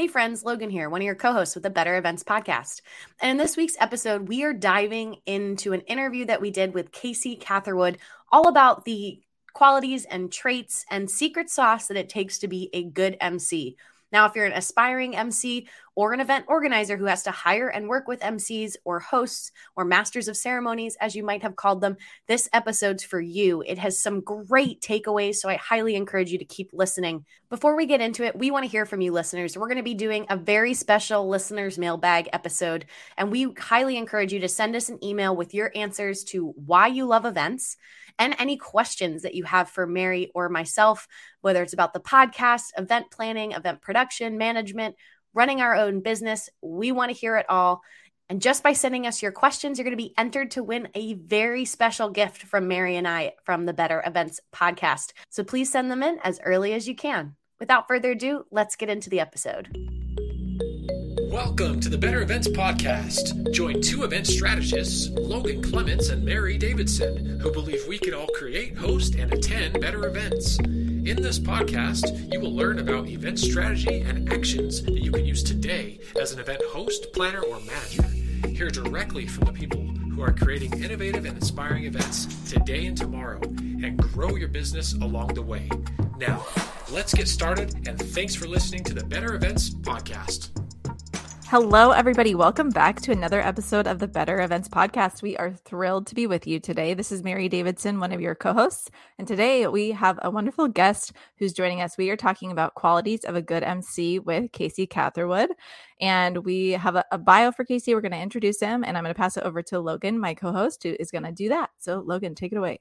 Hey friends, Logan here, one of your co-hosts with the Better Events Podcast. And in this week's episode, we are diving into an interview that we did with Casey Catherwood, all about the qualities and traits and secret sauce that it takes to be a good MC. Now, if you're an aspiring MC or an event organizer who has to hire and work with MCs or hosts or masters of ceremonies, as you might have called them, this episode's for you. It has some great takeaways, so I highly encourage you to keep listening. Before we get into it, we want to hear from you listeners. We're going to be doing a very special listeners mailbag episode, and we highly encourage you to send us an email with your answers to why you love events and any questions that you have for Mary or myself, whether it's about the podcast, event planning, event production, management, running our own business. We want to hear it all. And just by sending us your questions, you're going to be entered to win a very special gift from Mary and I from the Better Events Podcast. So please send them in as early as you can. Without further ado, let's get into the episode. Welcome to the Better Events Podcast. Join two event strategists, Logan Clements and Mary Davidson, who believe we can all create, host, and attend better events. In this podcast, you will learn about event strategy and actions that you can use today as an event host, planner, or manager. Hear directly from the people who are creating innovative and inspiring events today and tomorrow, and grow your business along the way. Now, let's get started, and thanks for listening to the Better Events Podcast. Hello, everybody. Welcome back to another episode of the Better Events Podcast. We are thrilled to be with you today. This is Mary Davidson, one of your co-hosts, and today we have a wonderful guest who's joining us. We are talking about qualities of a good MC with Casey Catherwood, and we have a bio for Casey. We're going to introduce him, and I'm going to pass it over to Logan, my co-host, who is going to do that. So, Logan, take it away.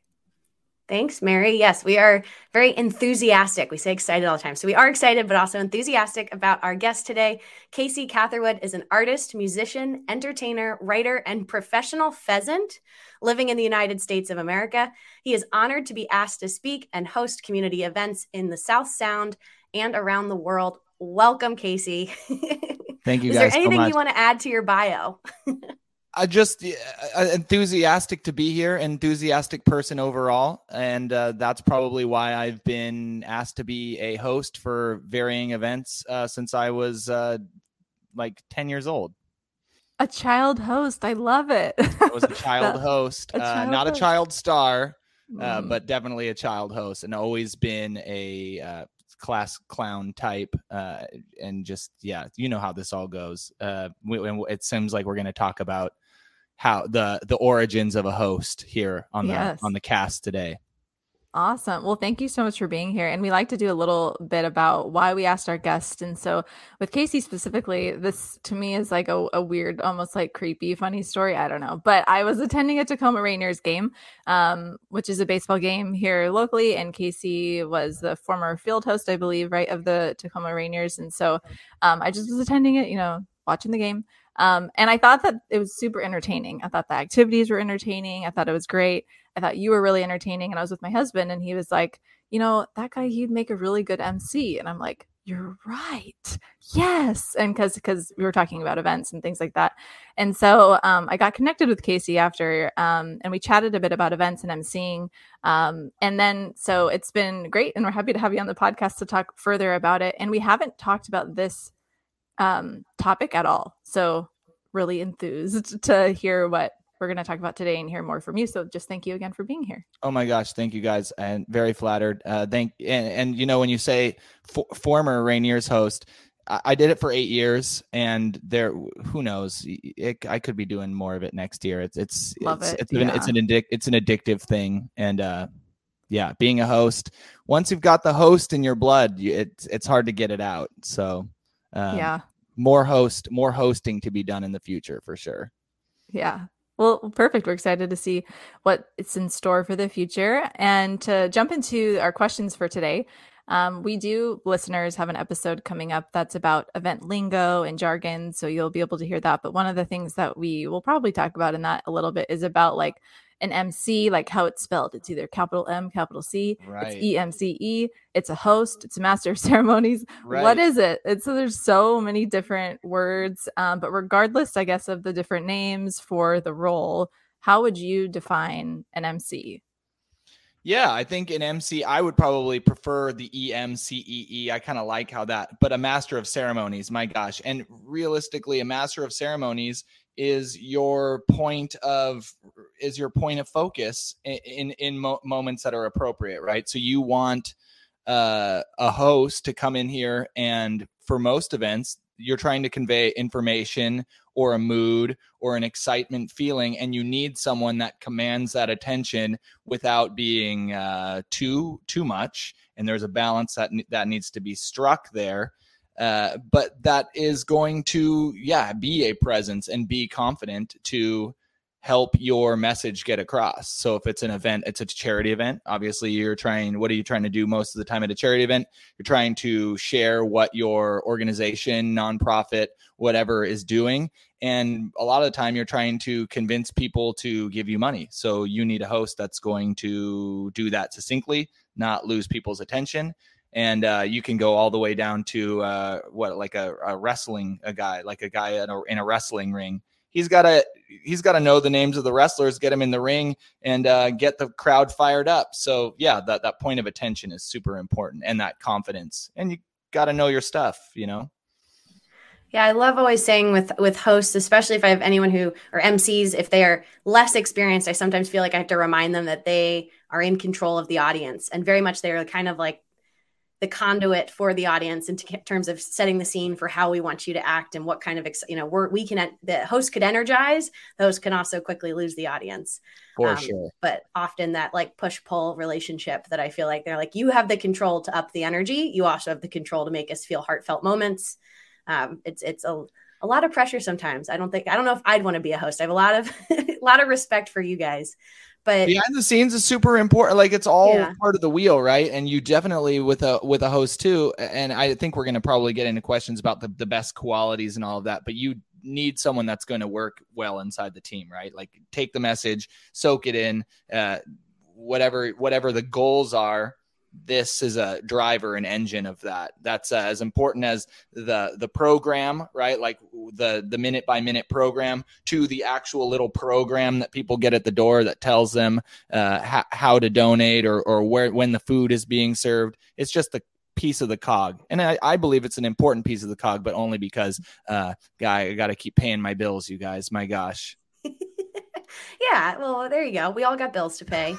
Thanks, Mary. Yes, we are very enthusiastic. We say excited all the time. So we are excited, but also enthusiastic about our guest today. Casey Catherwood is an artist, musician, entertainer, writer, and professional pheasant living in the United States of America. He is honored to be asked to speak and host community events in the South Sound and around the world. Welcome, Casey. Thank you guys so much. Is there anything you want to add to your bio? I just enthusiastic to be here, enthusiastic person overall. And that's probably why I've been asked to be a host for varying events since I was like 10 years old. A child host. I love it. I was a child host, not a child star, but definitely a child host, and always been a class clown type, and just, yeah, you know how this all goes. It seems like we're going to talk about how the origins of a host here on the on the cast today. Awesome. Well, thank you so much for being here. And we like to do a little bit about why we asked our guests. And so with Casey specifically, this to me is like a weird, almost like creepy, funny story. I don't know. But I was attending a Tacoma Rainiers game, which is a baseball game here locally. And Casey was the former field host, I believe, right, of the Tacoma Rainiers. And so I just was attending it, you know, watching the game. And I thought that it was super entertaining. I thought the activities were entertaining. I thought it was great. I thought you were really entertaining. And I was with my husband, and he was like, you know, that guy, he'd make a really good MC. And I'm like, you're right. Yes. And because we were talking about events and things like that. And so I got connected with Casey after, and we chatted a bit about events and MCing. And then, so it's been great. And we're happy to have you on the podcast to talk further about it. And we haven't talked about this topic at all. So really enthused to hear what we're going to talk about today and hear more from you. So just thank you again for being here. Oh my gosh. Thank you guys. And very flattered. And you know, when you say former Rainiers host, I did it for 8 years, and there, who knows, I could be doing more of it next year. It's an addictive thing. And, yeah, being a host, once you've got the host in your blood, it's hard to get it out. So, more hosting to be done in the future for sure. Yeah. Well, perfect. We're excited to see what it's in store for the future. And to jump into our questions for today, we do, listeners, have an episode coming up that's about event lingo and jargon, so you'll be able to hear that. But one of the things that we will probably talk about in that a little bit is about like an MC, like how it's spelled. It's either capital M, capital C, right. It's EMCE, it's a host, it's a master of ceremonies. Right. What is it? And so there's so many different words, but regardless, I guess, of the different names for the role, how would you define an MC? Yeah, I think in MC, I would probably prefer the EMCEE. I kind of like how that, but a master of ceremonies, my gosh. And realistically, a master of ceremonies is your point of focus in moments that are appropriate, right? So you want a host to come in here, and for most events, you're trying to convey information or a mood or an excitement feeling, and you need someone that commands that attention without being too much. And there's a balance that needs to be struck there. But that is going to, be a presence and be confident to help your message get across. So if it's an event, it's a charity event. Obviously, what are you trying to do most of the time at a charity event? You're trying to share what your organization, nonprofit, whatever is doing. And a lot of the time you're trying to convince people to give you money. So you need a host that's going to do that succinctly, not lose people's attention. And you can go all the way down to a guy in a wrestling ring. He's got to know the names of the wrestlers, get him in the ring, and get the crowd fired up. So yeah, that point of attention is super important, and that confidence, and you got to know your stuff, you know? Yeah. I love always saying with hosts, especially if I have anyone or MCs, if they are less experienced, I sometimes feel like I have to remind them that they are in control of the audience, and very much they are kind of like the conduit for the audience in terms of setting the scene for how we want you to act and what kind of, the host could energize, the host can also quickly lose the audience. For sure. But often that like push-pull relationship that I feel like they're like, you have the control to up the energy. You also have the control to make us feel heartfelt moments. It's a lot of pressure sometimes. I don't know if I'd want to be a host. I have a lot of respect for you guys. But behind the scenes is super important. Like it's all part of the wheel, right? And you definitely with a host too. And I think we're going to probably get into questions about the best qualities and all of that, but you need someone that's going to work well inside the team, right? Like take the message, soak it in, whatever the goals are. This is a driver and engine of that. That's as important as the program, right? Like the minute by minute program to the actual little program that people get at the door that tells them how to donate or when the food is being served. It's just the piece of the cog. And I believe it's an important piece of the cog, but only because I got to keep paying my bills, you guys. My gosh. Yeah, well, there you go. We all got bills to pay.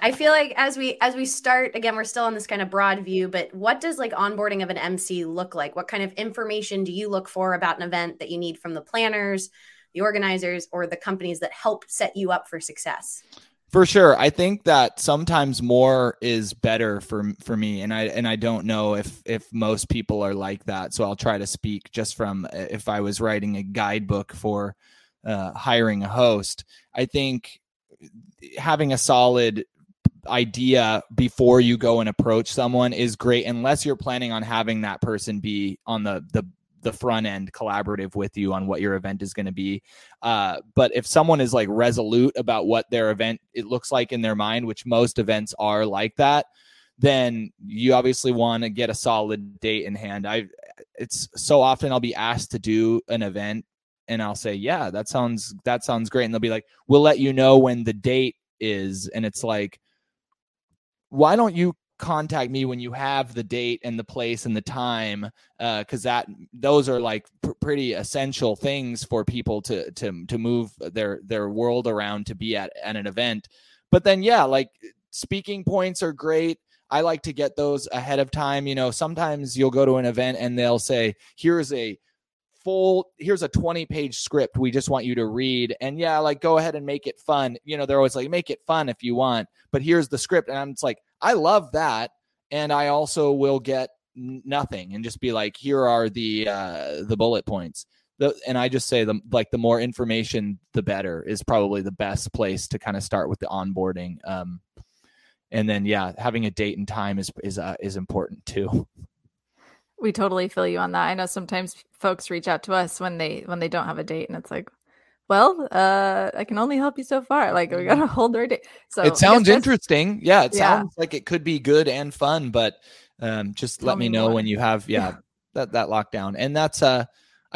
I feel like as we start, again, we're still on this kind of broad view, but what does like onboarding of an MC look like? What kind of information do you look for about an event that you need from the planners, the organizers, or the companies that help set you up for success? For sure. I think that sometimes more is better for me. And I don't know if most people are like that. So I'll try to speak just from if I was writing a guidebook for hiring a host. I think having a solid idea before you go and approach someone is great, unless you're planning on having that person be on the front end collaborative with you on what your event is going to be. But if someone is like resolute about what their event, it looks like in their mind, which most events are like that, then you obviously want to get a solid date in hand. It's so often I'll be asked to do an event, and I'll say, yeah, that sounds great. And they'll be like, we'll let you know when the date is. And it's like, why don't you contact me when you have the date and the place and the time? Cause those are like pretty essential things for people to move their world around to be at an event. But then, yeah, like speaking points are great. I like to get those ahead of time. You know, sometimes you'll go to an event and they'll say, here's a 20-page script we just want you to read, and yeah, like go ahead and make it fun. You know, they're always like, make it fun if you want, but here's the script. And I'm just like, I love that, and I also will get nothing and just be like, here are the bullet points. And I just say the more information, the better is probably the best place to kind of start with the onboarding. And then yeah, having a date and time is important too. We totally feel you on that. I know sometimes folks reach out to us when they don't have a date, and it's like, well, I can only help you so far. Like we got to hold our date. So it sounds interesting. Yeah. It sounds like it could be good and fun, but just let me know when you have, that lockdown. And that's, I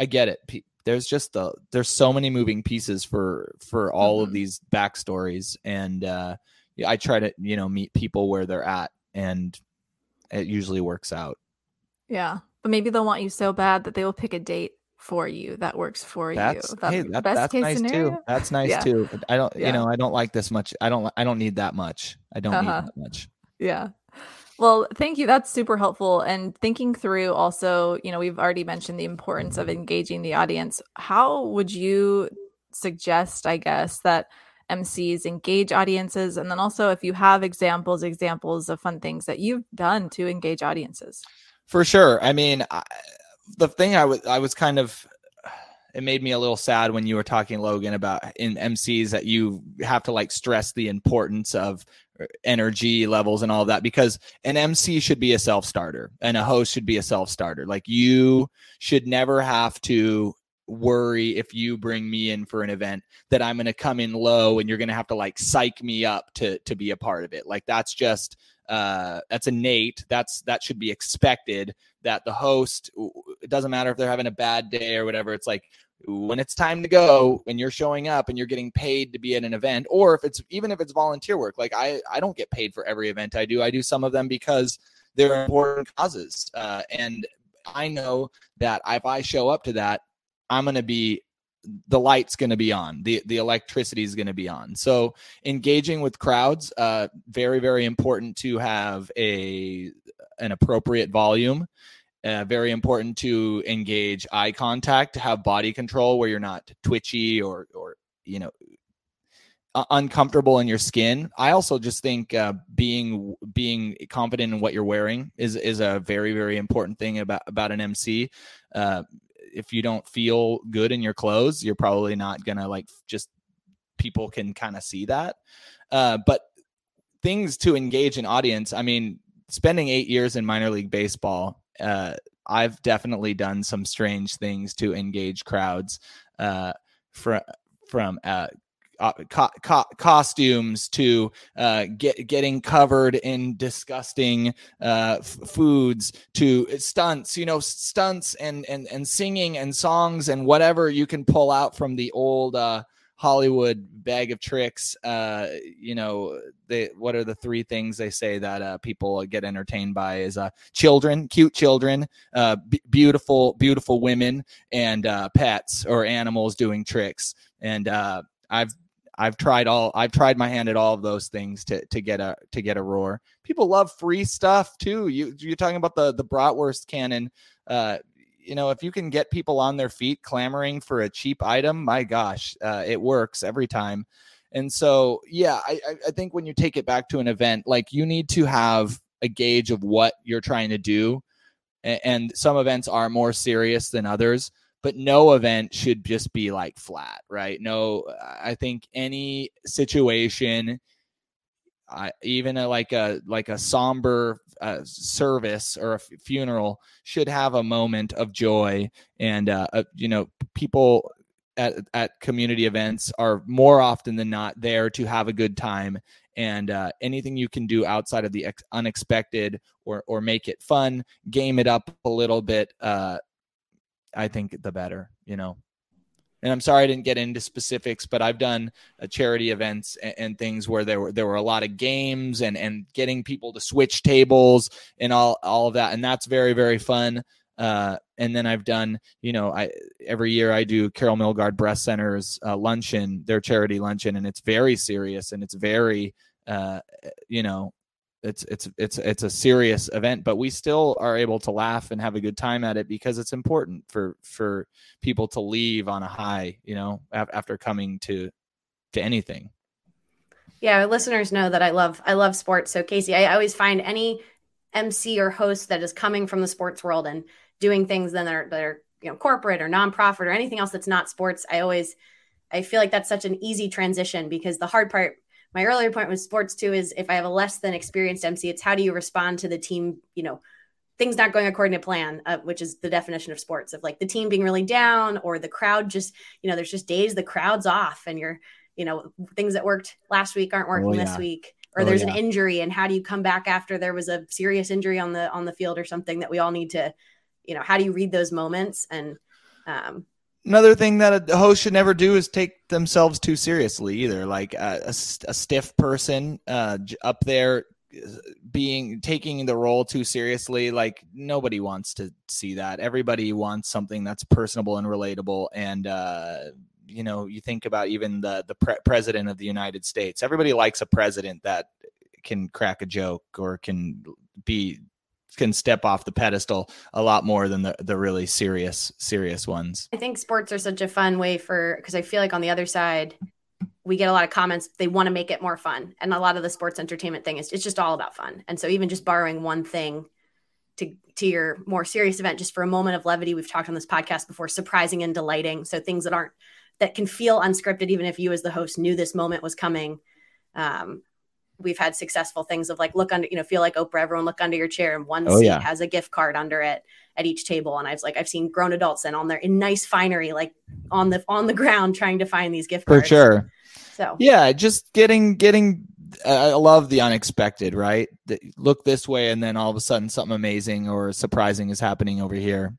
get it. There's just there's so many moving pieces for all of these backstories, and I try to, you know, meet people where they're at, and it usually works out. Yeah. But maybe they'll want you so bad that they will pick a date for you that works for you. That's, hey, that, best that's case nice scenario. Too. That's nice yeah. too. I don't, yeah. you know, I don't like this much. I don't need that much. I don't need that much. Yeah. Well, thank you. That's super helpful. And thinking through also, you know, we've already mentioned the importance of engaging the audience. How would you suggest, I guess, that MCs engage audiences? And then also if you have examples of fun things that you've done to engage audiences. For sure. I mean, the thing I was kind of, it made me a little sad when you were talking, Logan, about in MCs that you have to like stress the importance of energy levels and all that, because an MC should be a self-starter and a host should be a self-starter. Like you should never have to worry if you bring me in for an event that I'm going to come in low and you're going to have to like psych me up to be a part of it. Like that's just that's innate. That should be expected, that the host, it doesn't matter if they're having a bad day or whatever. It's like when it's time to go and you're showing up and you're getting paid to be at an event, or even if it's volunteer work, like I don't get paid for every event I do. I do some of them because they're important causes. And I know that if I show up to that, I'm going to be, the light's going to be on, the electricity is going to be on. So engaging with crowds, very, very important to have an appropriate volume, very important to engage eye contact, to have body control where you're not twitchy or, you know, uncomfortable in your skin. I also just think being confident in what you're wearing is a very, very important thing about an MC. If you don't feel good in your clothes, you're probably not going to like, just people can kind of see that. But things to engage an audience. I mean, spending 8 years in minor league baseball, I've definitely done some strange things to engage crowds, costumes to getting covered in disgusting foods, to stunts and singing and songs and whatever you can pull out from the old Hollywood bag of tricks. What are the three things they say that people get entertained by is children, cute children, beautiful women, and pets or animals doing tricks. And I've tried my hand at all of those things to get a roar. People love free stuff too. You're talking about the bratwurst cannon. If you can get people on their feet clamoring for a cheap item, my gosh, it works every time. And so, yeah, I think when you take it back to an event, like you need to have a gauge of what you're trying to do. And some events are more serious than others. But no event should just be like flat, right? No, I think any situation, even a somber service or a funeral, should have a moment of joy. And people at community events are more often than not there to have a good time. And anything you can do outside of the unexpected or make it fun, game it up a little bit. I think the better, and I'm sorry I didn't get into specifics, but I've done charity events and things where there were a lot of games and getting people to switch tables and all of that. And that's very, very fun. And then I've done, every year I do Carol Milgard Breast Center's luncheon, their charity luncheon. And it's very serious and it's very, it's a serious event, but we still are able to laugh and have a good time at it because it's important for people to leave on a high, after coming to anything. Yeah. Our listeners know that I love sports. So Casey, I always find any MC or host that is coming from the sports world and doing things then that are, corporate or nonprofit or anything else that's not sports. I feel like that's such an easy transition, because the hard part, my earlier point with sports too, is if I have a less than experienced MC, it's how do you respond to the team, things not going according to plan, which is the definition of sports, of like the team being really down or the crowd just, there's just days the crowd's off and you're, things that worked last week aren't working this week, or there's an injury, and how do you come back after there was a serious injury on the field or something that we all need to, how do you read those moments? And Another thing that a host should never do is take themselves too seriously either. Like a stiff person up there taking the role too seriously. Like nobody wants to see that. Everybody wants something that's personable and relatable. And, you know, you think about even the president of the United States. Everybody likes a president that can crack a joke or can step off the pedestal a lot more than the really serious ones. I think sports are such a fun way because I feel like on the other side, we get a lot of comments. They want to make it more fun. And a lot of the sports entertainment thing is, it's just all about fun. And so even just borrowing one thing to your more serious event, just for a moment of levity, we've talked on this podcast before, surprising and delighting. So things that can feel unscripted, even if you as the host knew this moment was coming. We've had successful things of like, look under, you know, feel like Oprah, everyone look under your chair, and one seat has a gift card under it at each table. And I've seen grown adults and on there in nice finery, like on the ground trying to find these gift cards. For sure. So yeah, just getting, I love the unexpected, right? Look this way. And then all of a sudden something amazing or surprising is happening over here.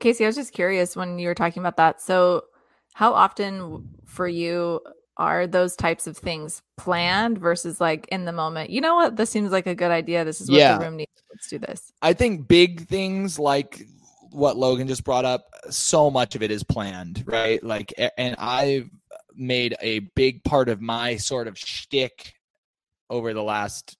Casey, I was just curious when you were talking about that. So how often for you are those types of things planned versus like in the moment? You know what? This seems like a good idea. This is what the room needs. Let's do this. I think big things like what Logan just brought up, so much of it is planned, right? Like, and I've made a big part of my sort of shtick over the last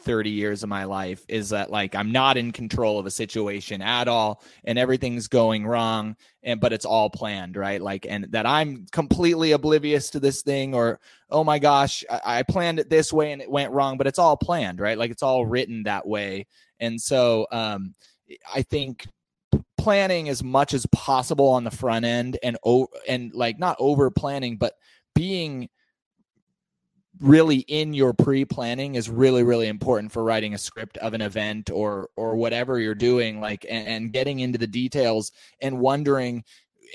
30 years of my life is that like, I'm not in control of a situation at all and everything's going wrong. But it's all planned, right? Like, and that I'm completely oblivious to this thing, or, oh my gosh, I planned it this way and it went wrong, but it's all planned, right? Like it's all written that way. And so I think planning as much as possible on the front end and like not over planning, but being really in your pre-planning is really, really important for writing a script of an event or whatever you're doing, like, and getting into the details and wondering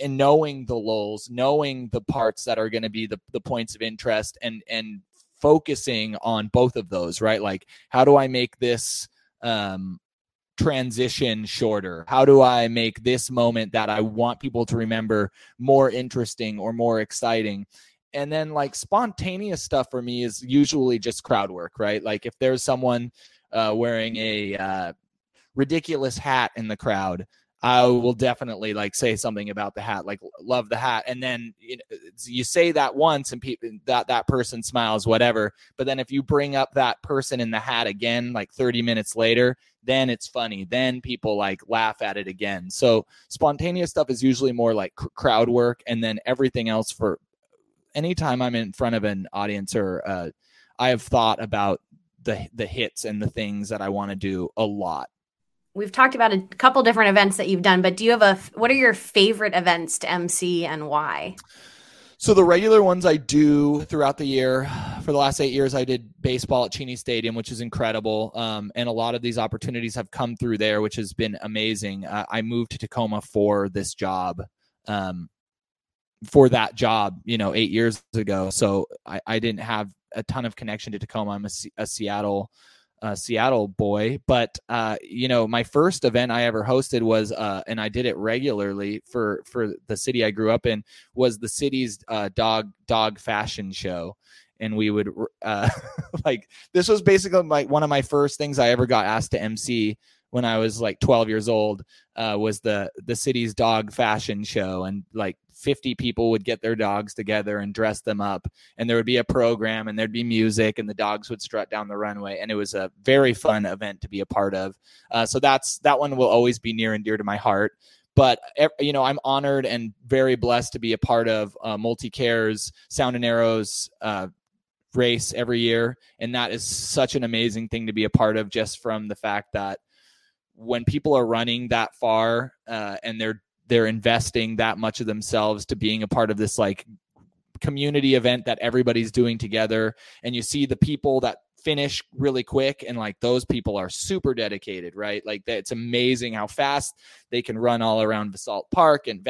and knowing the lulls, knowing the parts that are going to be the points of interest and focusing on both of those, right? Like, how do I make this, transition shorter? How do I make this moment that I want people to remember more interesting or more exciting? And then like spontaneous stuff for me is usually just crowd work, right? Like if there's someone wearing a ridiculous hat in the crowd, I will definitely like say something about the hat, like love the hat. And then you say that once and that person smiles, whatever. But then if you bring up that person in the hat again, like 30 minutes later, then it's funny. Then people like laugh at it again. So spontaneous stuff is usually more like crowd work, and then everything else for anytime I'm in front of an audience or I have thought about the hits and the things that I want to do a lot. We've talked about a couple different events that you've done, but do you have what are your favorite events to MC and why? So the regular ones I do throughout the year. For the last 8 years, I did baseball at Cheney Stadium, which is incredible. And a lot of these opportunities have come through there, which has been amazing. I moved to Tacoma for this job. For that job, 8 years ago. So I didn't have a ton of connection to Tacoma. I'm a Seattle boy, but my first event I ever hosted was, and I did it regularly for the city I grew up in, was the city's dog fashion show. And we would like, this was basically like one of my first things I ever got asked to MC when I was like 12 years old, was the city's dog fashion show. And like 50 people would get their dogs together and dress them up, and there would be a program and there'd be music and the dogs would strut down the runway. And it was a very fun event to be a part of. So that one will always be near and dear to my heart, but I'm honored and very blessed to be a part of MultiCare's Sound and Arrows, race every year. And that is such an amazing thing to be a part of, just from the fact that when people are running that far, and they're investing that much of themselves to being a part of this like community event that everybody's doing together. And you see the people that finish really quick, and like those people are super dedicated, right? Like it's amazing how fast they can run all around Basalt Park and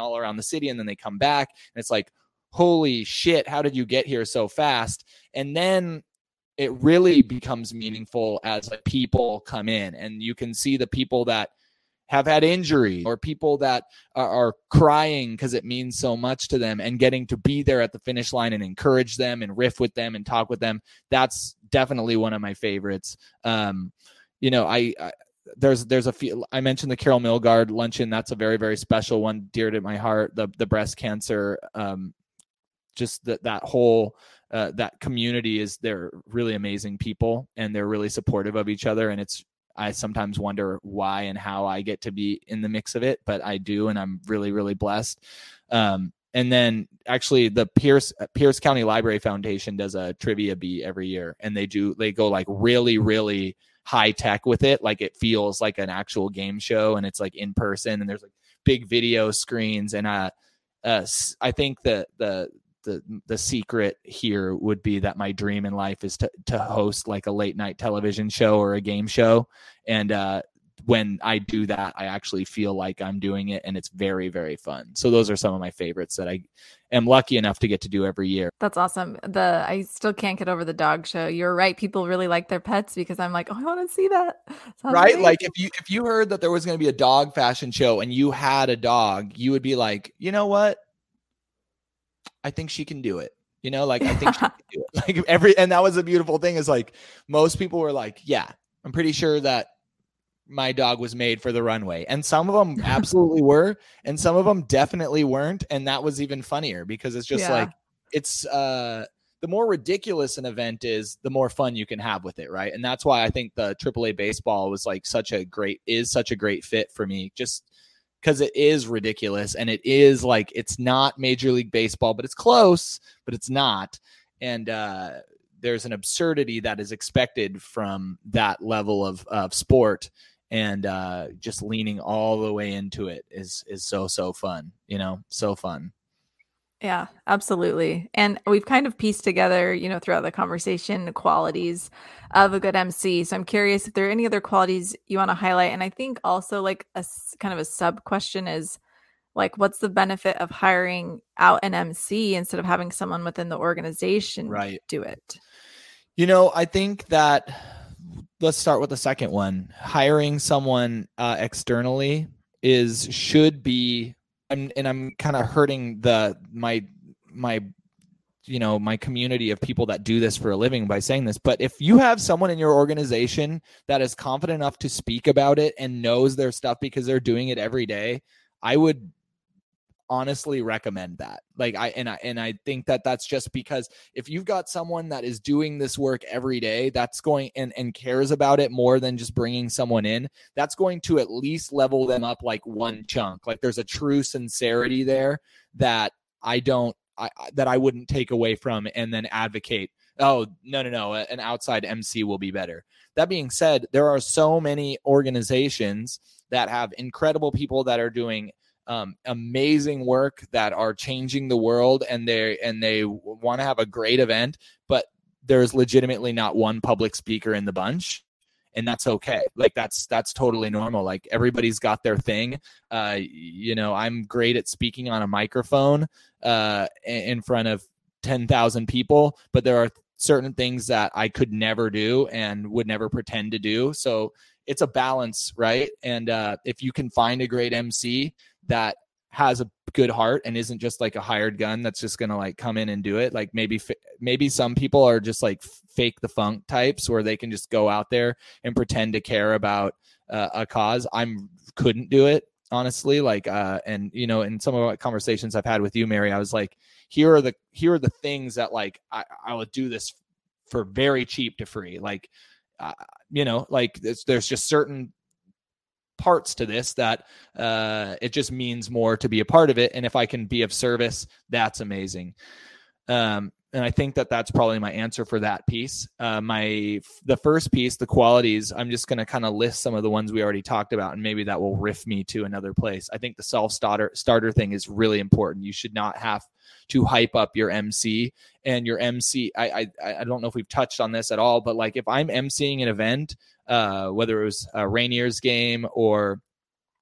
all around the city. And then they come back and it's like, holy shit, how did you get here so fast? And then it really becomes meaningful as like people come in, and you can see the people that have had injuries or people that are crying because it means so much to them, and getting to be there at the finish line and encourage them and riff with them and talk with them. That's definitely one of my favorites. There's a few, I mentioned the Carol Milgard luncheon. That's a very, very special one, dear to my heart. The breast cancer, just that whole, that community is, they're really amazing people and they're really supportive of each other. And I sometimes wonder why and how I get to be in the mix of it, but I do. And I'm really, really blessed. And then actually the Pierce County Library Foundation does a trivia bee every year, and they go like really, really high tech with it. Like it feels like an actual game show, and it's like in person, and there's like big video screens. And I think the secret here would be that my dream in life is to host like a late night television show or a game show. And when I do that, I actually feel like I'm doing it, and it's very, very fun. So those are some of my favorites that I am lucky enough to get to do every year. That's awesome. I still can't get over the dog show. You're right. People really like their pets, because I'm like, oh, I want to see that. Sounds right. Amazing. Like if you heard that there was going to be a dog fashion show and you had a dog, you would be like, you know what? I think she can do it. You know, like I think she can do it. Like and that was a beautiful thing, is like most people were like, yeah, I'm pretty sure that my dog was made for the runway. And some of them absolutely were, and some of them definitely weren't. And that was even funnier, because it's just like, it's the more ridiculous an event is, the more fun you can have with it. Right. And that's why I think the AAA baseball was like such a great fit for me, just because it is ridiculous, and it is like, it's not Major League Baseball, but it's close, but it's not. And there's an absurdity that is expected from that level of sport, and just leaning all the way into it is so fun, you know, so fun. Yeah, absolutely. And we've kind of pieced together, you know, throughout the conversation, the qualities of a good MC. So I'm curious if there are any other qualities you want to highlight. And I think also like a kind of a sub question is like, what's the benefit of hiring out an MC instead of having someone within the organization do it? You know, I think that, let's start with the second one. Hiring someone externally should be, and I'm kind of hurting my community of people that do this for a living by saying this, but if you have someone in your organization that is confident enough to speak about it and knows their stuff because they're doing it every day, I would honestly recommend that. Like I think that that's just because if you've got someone that is doing this work every day, that's going and cares about it more than just bringing someone in, that's going to at least level them up like one chunk. Like there's a true sincerity there that I wouldn't take away from and then advocate, oh, no, an outside MC will be better. That being said, there are so many organizations that have incredible people that are doing amazing work, that are changing the world, and they want to have a great event, but there's legitimately not one public speaker in the bunch. And that's okay. Like that's totally normal. Like everybody's got their thing. You know, I'm great at speaking on a microphone in front of 10,000 people, but there are certain things that I could never do and would never pretend to do. So it's a balance, right? And if you can find a great MC that has a good heart and isn't just like a hired gun that's just going to like come in and do it. Like maybe some people are just like fake the funk types where they can just go out there and pretend to care about a cause. I couldn't do it, honestly. Like, and you know, in some of my conversations I've had with you, Mary, I was like, here are the things that like, I will do this for very cheap to free. Like, you know, like there's just certain parts to this that it just means more to be a part of it, and if I can be of service, that's amazing. And I think that that's probably my answer for that piece. The first piece, the qualities, I'm just going to kind of list some of the ones we already talked about, and maybe that will riff me to another place. I think the self-starter thing is really important. You should not have to hype up your MC, and your MC, I don't know if we've touched on this at all, but like if I'm emceeing an event, whether it was a Rainiers game or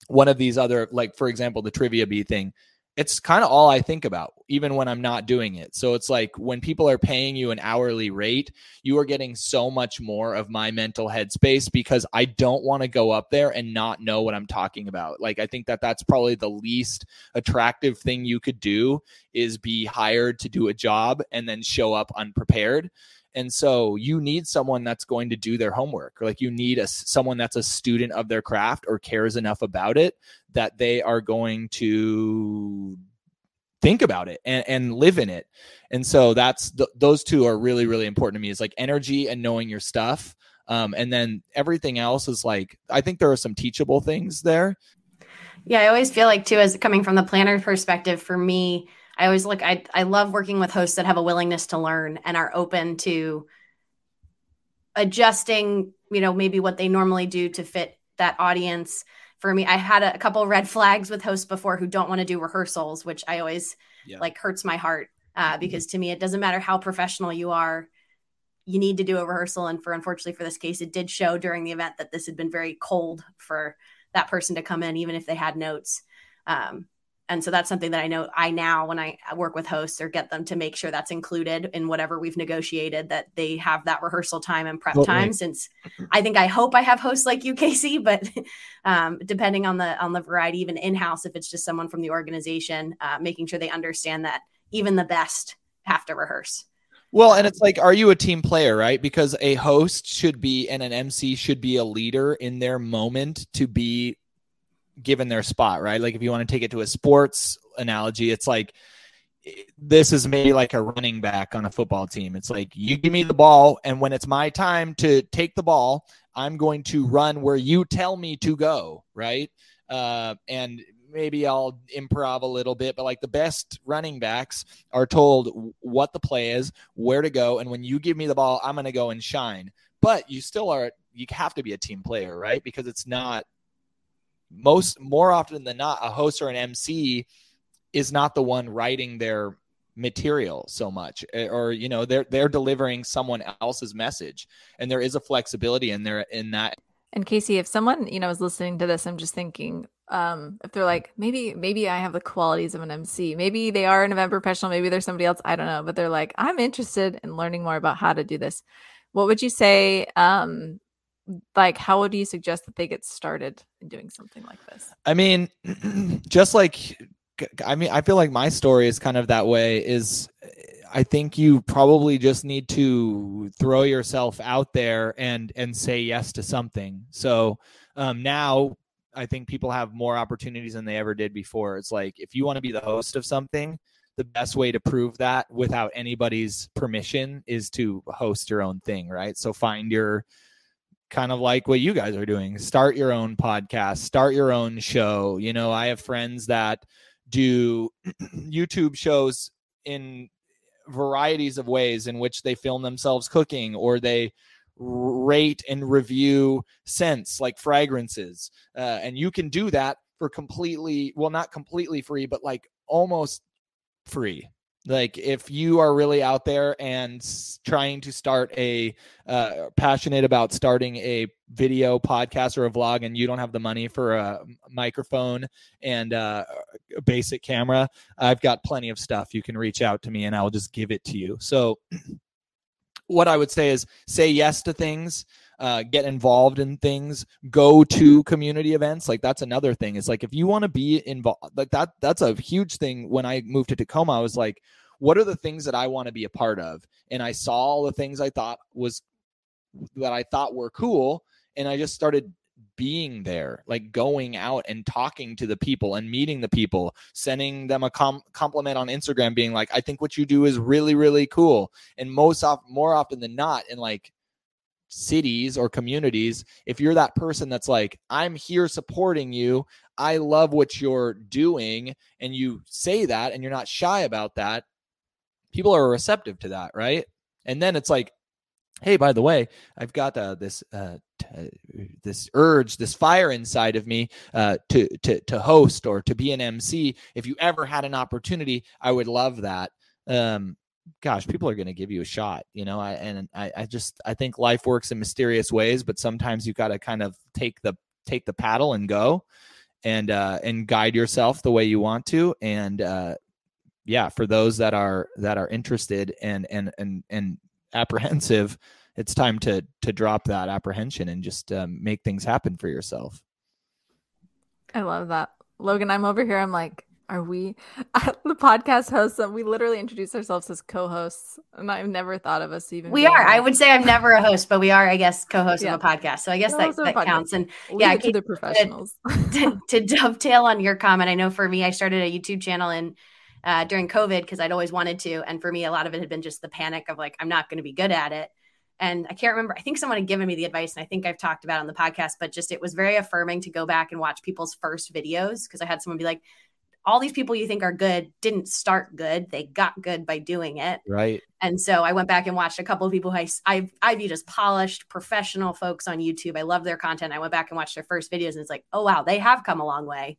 one of these other, like for example, the trivia bee thing, it's kind of all I think about, even when I'm not doing it. So it's like when people are paying you an hourly rate, you are getting so much more of my mental headspace because I don't want to go up there and not know what I'm talking about. Like, I think that that's probably the least attractive thing you could do is be hired to do a job and then show up unprepared. And so you need someone that's going to do their homework. Like, you need someone that's a student of their craft or cares enough about it that they are going to think about it and live in it. And so that's those two are really, really important to me. It's like energy and knowing your stuff. And then everything else is like, I think there are some teachable things there. Yeah. I always feel like too, as coming from the planner perspective, for me, I always look, I love working with hosts that have a willingness to learn and are open to adjusting, you know, maybe what they normally do to fit that audience. For me, I had a couple red flags with hosts before who don't want to do rehearsals, which I always like hurts my heart because to me, it doesn't matter how professional you are. You need to do a rehearsal. And unfortunately for this case, it did show during the event that this had been very cold for that person to come in, even if they had notes. And so that's something that I know now when I work with hosts or get them to make sure that's included in whatever we've negotiated, that they have that rehearsal time and prep time, since I hope I have hosts like you, Casey, but depending on the variety, even in-house, if it's just someone from the organization, making sure they understand that even the best have to rehearse. Well, and it's like, are you a team player, right? Because a host should be, and an MC should be a leader in their moment to be given their spot, right? Like if you want to take it to a sports analogy, it's like, this is maybe like a running back on a football team. It's like, you give me the ball, and when it's my time to take the ball, I'm going to run where you tell me to go, right? And maybe I'll improv a little bit, but like the best running backs are told what the play is, where to go, and when you give me the ball, I'm going to go and shine. But you still are, you have to be a team player, right? Because it's not, more often than not, a host or an MC is not the one writing their material so much, or, you know, they're delivering someone else's message, and there is a flexibility in there in that. And Casey, if someone, you know, is listening to this, I'm just thinking, if they're like, maybe I have the qualities of an MC, maybe they are an event professional, maybe they're somebody else, I don't know, but they're like, I'm interested in learning more about how to do this. What would you say, like, how do you suggest that they get started in doing something like this? I mean, I feel like my story is kind of that way, is I think you probably just need to throw yourself out there and say yes to something. So now I think people have more opportunities than they ever did before. It's like, if you want to be the host of something, the best way to prove that without anybody's permission is to host your own thing, right? So find your, kind of like what you guys are doing, start your own podcast, start your own show. You know, I have friends that do YouTube shows in varieties of ways in which they film themselves cooking, or they rate and review scents like fragrances. And you can do that for completely, well, not completely free, but like almost free. Like if you are really out there and trying to start passionate about starting a video podcast or a vlog, and you don't have the money for a microphone and a basic camera, I've got plenty of stuff. You can reach out to me and I'll just give it to you. So what I would say is say yes to things, get involved in things, go to community events. Like that's another thing. It's like, if you want to be involved, like that's a huge thing. When I moved to Tacoma, I was like, what are the things that I want to be a part of? And I saw all the things I thought were cool. And I just started being there, like going out and talking to the people and meeting the people, sending them a compliment on Instagram, being like, I think what you do is really, really cool. And more often than not, in like cities or communities, if you're that person that's like, I'm here supporting you, I love what you're doing, and you say that and you're not shy about that, people are receptive to that, right? And then it's like, hey, by the way, I've got this urge, this fire inside of me to host or to be an MC. If you ever had an opportunity, I would love that. Gosh, people are going to give you a shot, you know. I think life works in mysterious ways, but sometimes you've got to kind of take the paddle and go. and guide yourself the way you want to. And yeah, for those that are interested and apprehensive, it's time to drop that apprehension and just make things happen for yourself. I love that. Logan, I'm over here. I'm like, are we the podcast hosts? We literally introduce ourselves as co-hosts, and I've never thought of us even. We are. I would say I'm never a host, but we are, I guess, co-hosts of a podcast. So I guess that counts. And yeah, to the professionals. To dovetail on your comment, I know for me, I started a YouTube channel in during COVID because I'd always wanted to, and for me, a lot of it had been just the panic of like, I'm not going to be good at it. And I can't remember, I think someone had given me the advice, and I think I've talked about it on the podcast, but just it was very affirming to go back and watch people's first videos, because I had someone be like, all these people you think are good didn't start good. They got good by doing it. Right. And so I went back and watched a couple of people who I viewed as polished, professional folks on YouTube. I love their content. I went back and watched their first videos, and it's like, oh, wow, they have come a long way.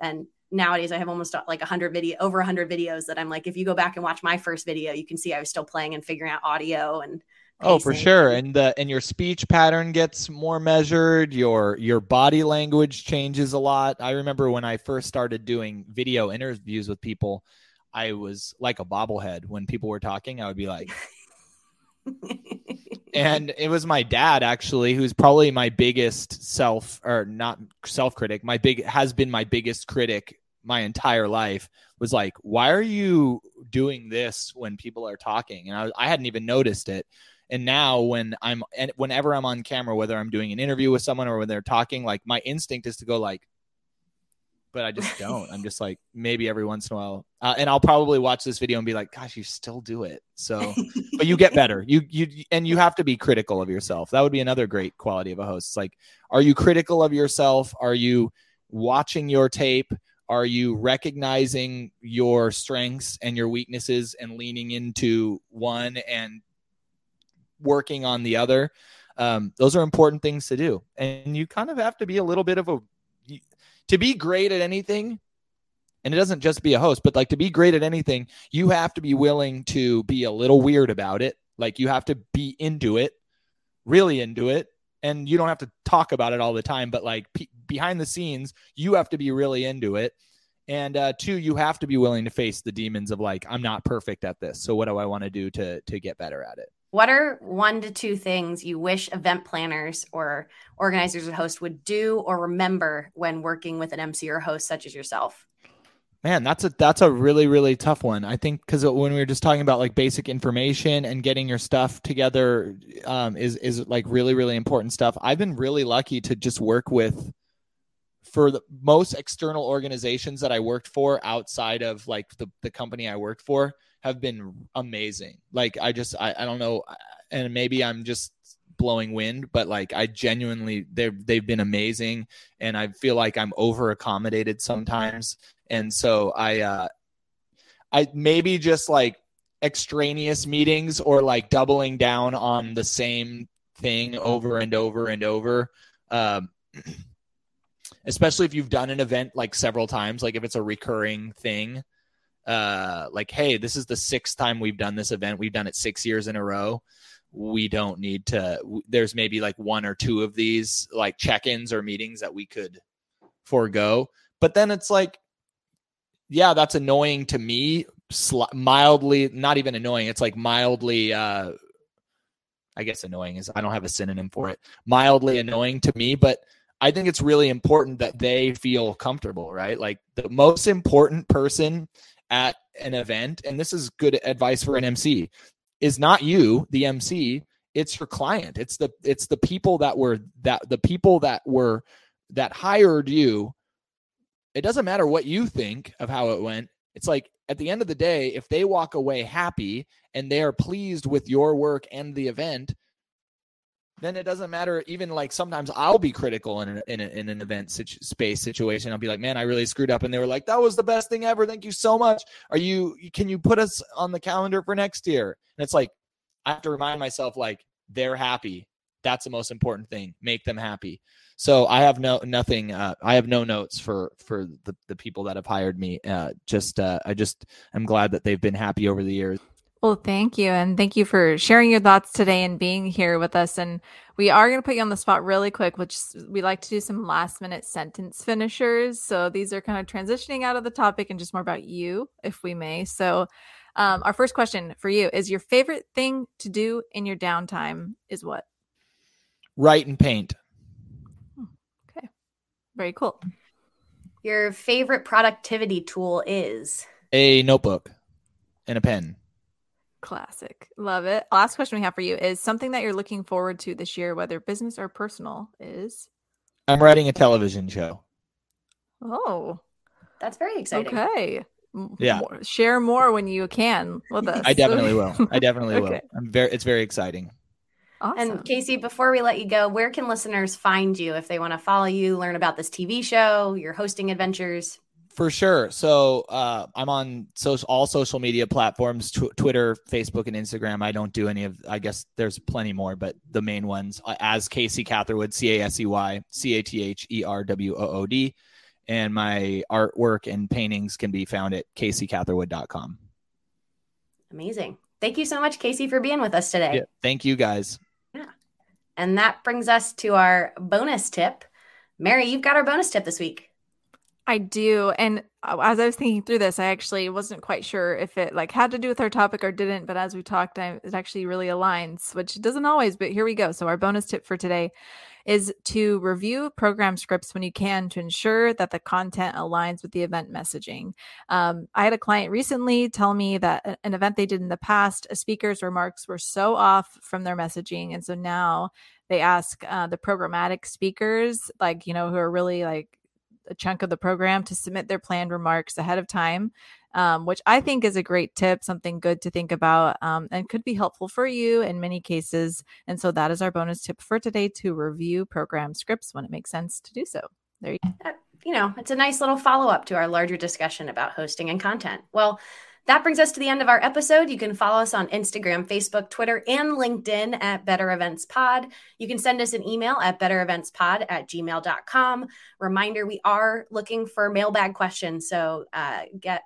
And nowadays I have almost like 100 videos that I'm like, if you go back and watch my first video, you can see I was still playing and figuring out audio and pacing. Oh, for sure. And your speech pattern gets more measured. Your body language changes a lot. I remember when I first started doing video interviews with people, I was like a bobblehead. When people were talking, I would be like, and it was my dad, actually, who's probably my biggest has been my biggest critic my entire life, was like, why are you doing this when people are talking? And I hadn't even noticed it. And now whenever I'm on camera, whether I'm doing an interview with someone or when they're talking, like my instinct is to go like, but I just don't. I'm just like, maybe every once in a while. And I'll probably watch this video and be like, gosh, you still do it. So, but you get better. And you have to be critical of yourself. That would be another great quality of a host. It's like, are you critical of yourself? Are you watching your tape? Are you recognizing your strengths and your weaknesses and leaning into one and working on the other? Those are important things to do. And you kind of have to be a little bit to be great at anything. And it doesn't just be a host, but like to be great at anything, you have to be willing to be a little weird about it. Like you have to be into it, really into it. And you don't have to talk about it all the time, but like behind the scenes, you have to be really into it. And two, you have to be willing to face the demons of like, I'm not perfect at this. So what do I want to do to get better at it? What are 1 to 2 things you wish event planners or organizers and hosts would do or remember when working with an MC or host such as yourself? Man, that's a really, really tough one. I think because when we were just talking about like basic information and getting your stuff together is like really, really important stuff. I've been really lucky to just work with, for the most external organizations that I worked for outside of like the company I worked for, have been amazing. Like I don't know. And maybe I'm just blowing wind, but like I genuinely, they've been amazing. And I feel like I'm over accommodated sometimes. And so I maybe just like extraneous meetings or like doubling down on the same thing over and over and over. Especially if you've done an event like several times, like if it's a recurring thing, like, hey, this is the 6th time we've done this event. We've done it 6 years in a row. We don't need to, there's maybe like 1 or 2 of these like check-ins or meetings that we could forego. But then it's like, yeah, that's annoying to me, mildly, not even annoying. It's like mildly, I guess annoying is, I don't have a synonym for it, mildly annoying to me, but I think it's really important that they feel comfortable, right? Like the most important person at an event, and this is good advice for an MC, is not you, the MC, it's your client. It's the people that hired you. It doesn't matter what you think of how it went. It's like at the end of the day, if they walk away happy and they are pleased with your work and the event, then it doesn't matter. Even like sometimes I'll be critical in an event space situation. I'll be like, man, I really screwed up. And they were like, that was the best thing ever. Thank you so much. Can you put us on the calendar for next year? And it's like, I have to remind myself, like, they're happy. That's the most important thing. Make them happy. So I have no notes for the people that have hired me. I'm glad that they've been happy over the years. Well, thank you. And thank you for sharing your thoughts today and being here with us. And we are going to put you on the spot really quick, which we like to do some last minute sentence finishers. So these are kind of transitioning out of the topic and just more about you, if we may. So our first question for you is, your favorite thing to do in your downtime is what? Write and paint. Okay. Very cool. Your favorite productivity tool is? A notebook and a pen. Classic. Love it. Last question we have for you is, something that you're looking forward to this year, whether business or personal, is? I'm writing a television show. Oh, that's very exciting. Okay. Yeah. Share more when you can with us. I definitely will. Okay. It's very exciting. Awesome. And Casey, before we let you go, where can listeners find you if they want to follow you, learn about this TV show, your hosting adventures? For sure. So I'm on all social media platforms, Twitter, Facebook, and Instagram. I don't do any of, I guess there's plenty more, but the main ones, as Casey Catherwood, CaseyCatherwood. And my artwork and paintings can be found at caseycatherwood.com. Amazing. Thank you so much, Casey, for being with us today. Yeah, thank you, guys. Yeah. And that brings us to our bonus tip. Mary, you've got our bonus tip this week. I do. And as I was thinking through this, I actually wasn't quite sure if it like had to do with our topic or didn't. But as we talked, it actually really aligns, which it doesn't always. But here we go. So our bonus tip for today is to review program scripts when you can to ensure that the content aligns with the event messaging. I had a client recently tell me that an event they did in the past, a speaker's remarks were so off from their messaging. And so now they ask the programmatic speakers, like, you know, who are really like a chunk of the program, to submit their planned remarks ahead of time, which I think is a great tip, something good to think about, and could be helpful for you in many cases. And so that is our bonus tip for today, to review program scripts when it makes sense to do so. There you go. You know, it's a nice little follow-up to our larger discussion about hosting and content. Well, that brings us to the end of our episode. You can follow us on Instagram, Facebook, Twitter, and LinkedIn at Better Events Pod. You can send us an email at bettereventspod@gmail.com. Reminder, we are looking for mailbag questions. So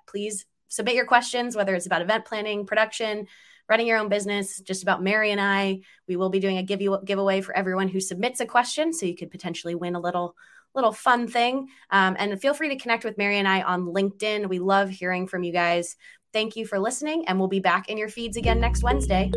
please submit your questions, whether it's about event planning, production, running your own business, just about Mary and I. We will be doing a giveaway for everyone who submits a question. So you could potentially win a little fun thing. And feel free to connect with Mary and I on LinkedIn. We love hearing from you guys. Thank you for listening, and we'll be back in your feeds again next Wednesday.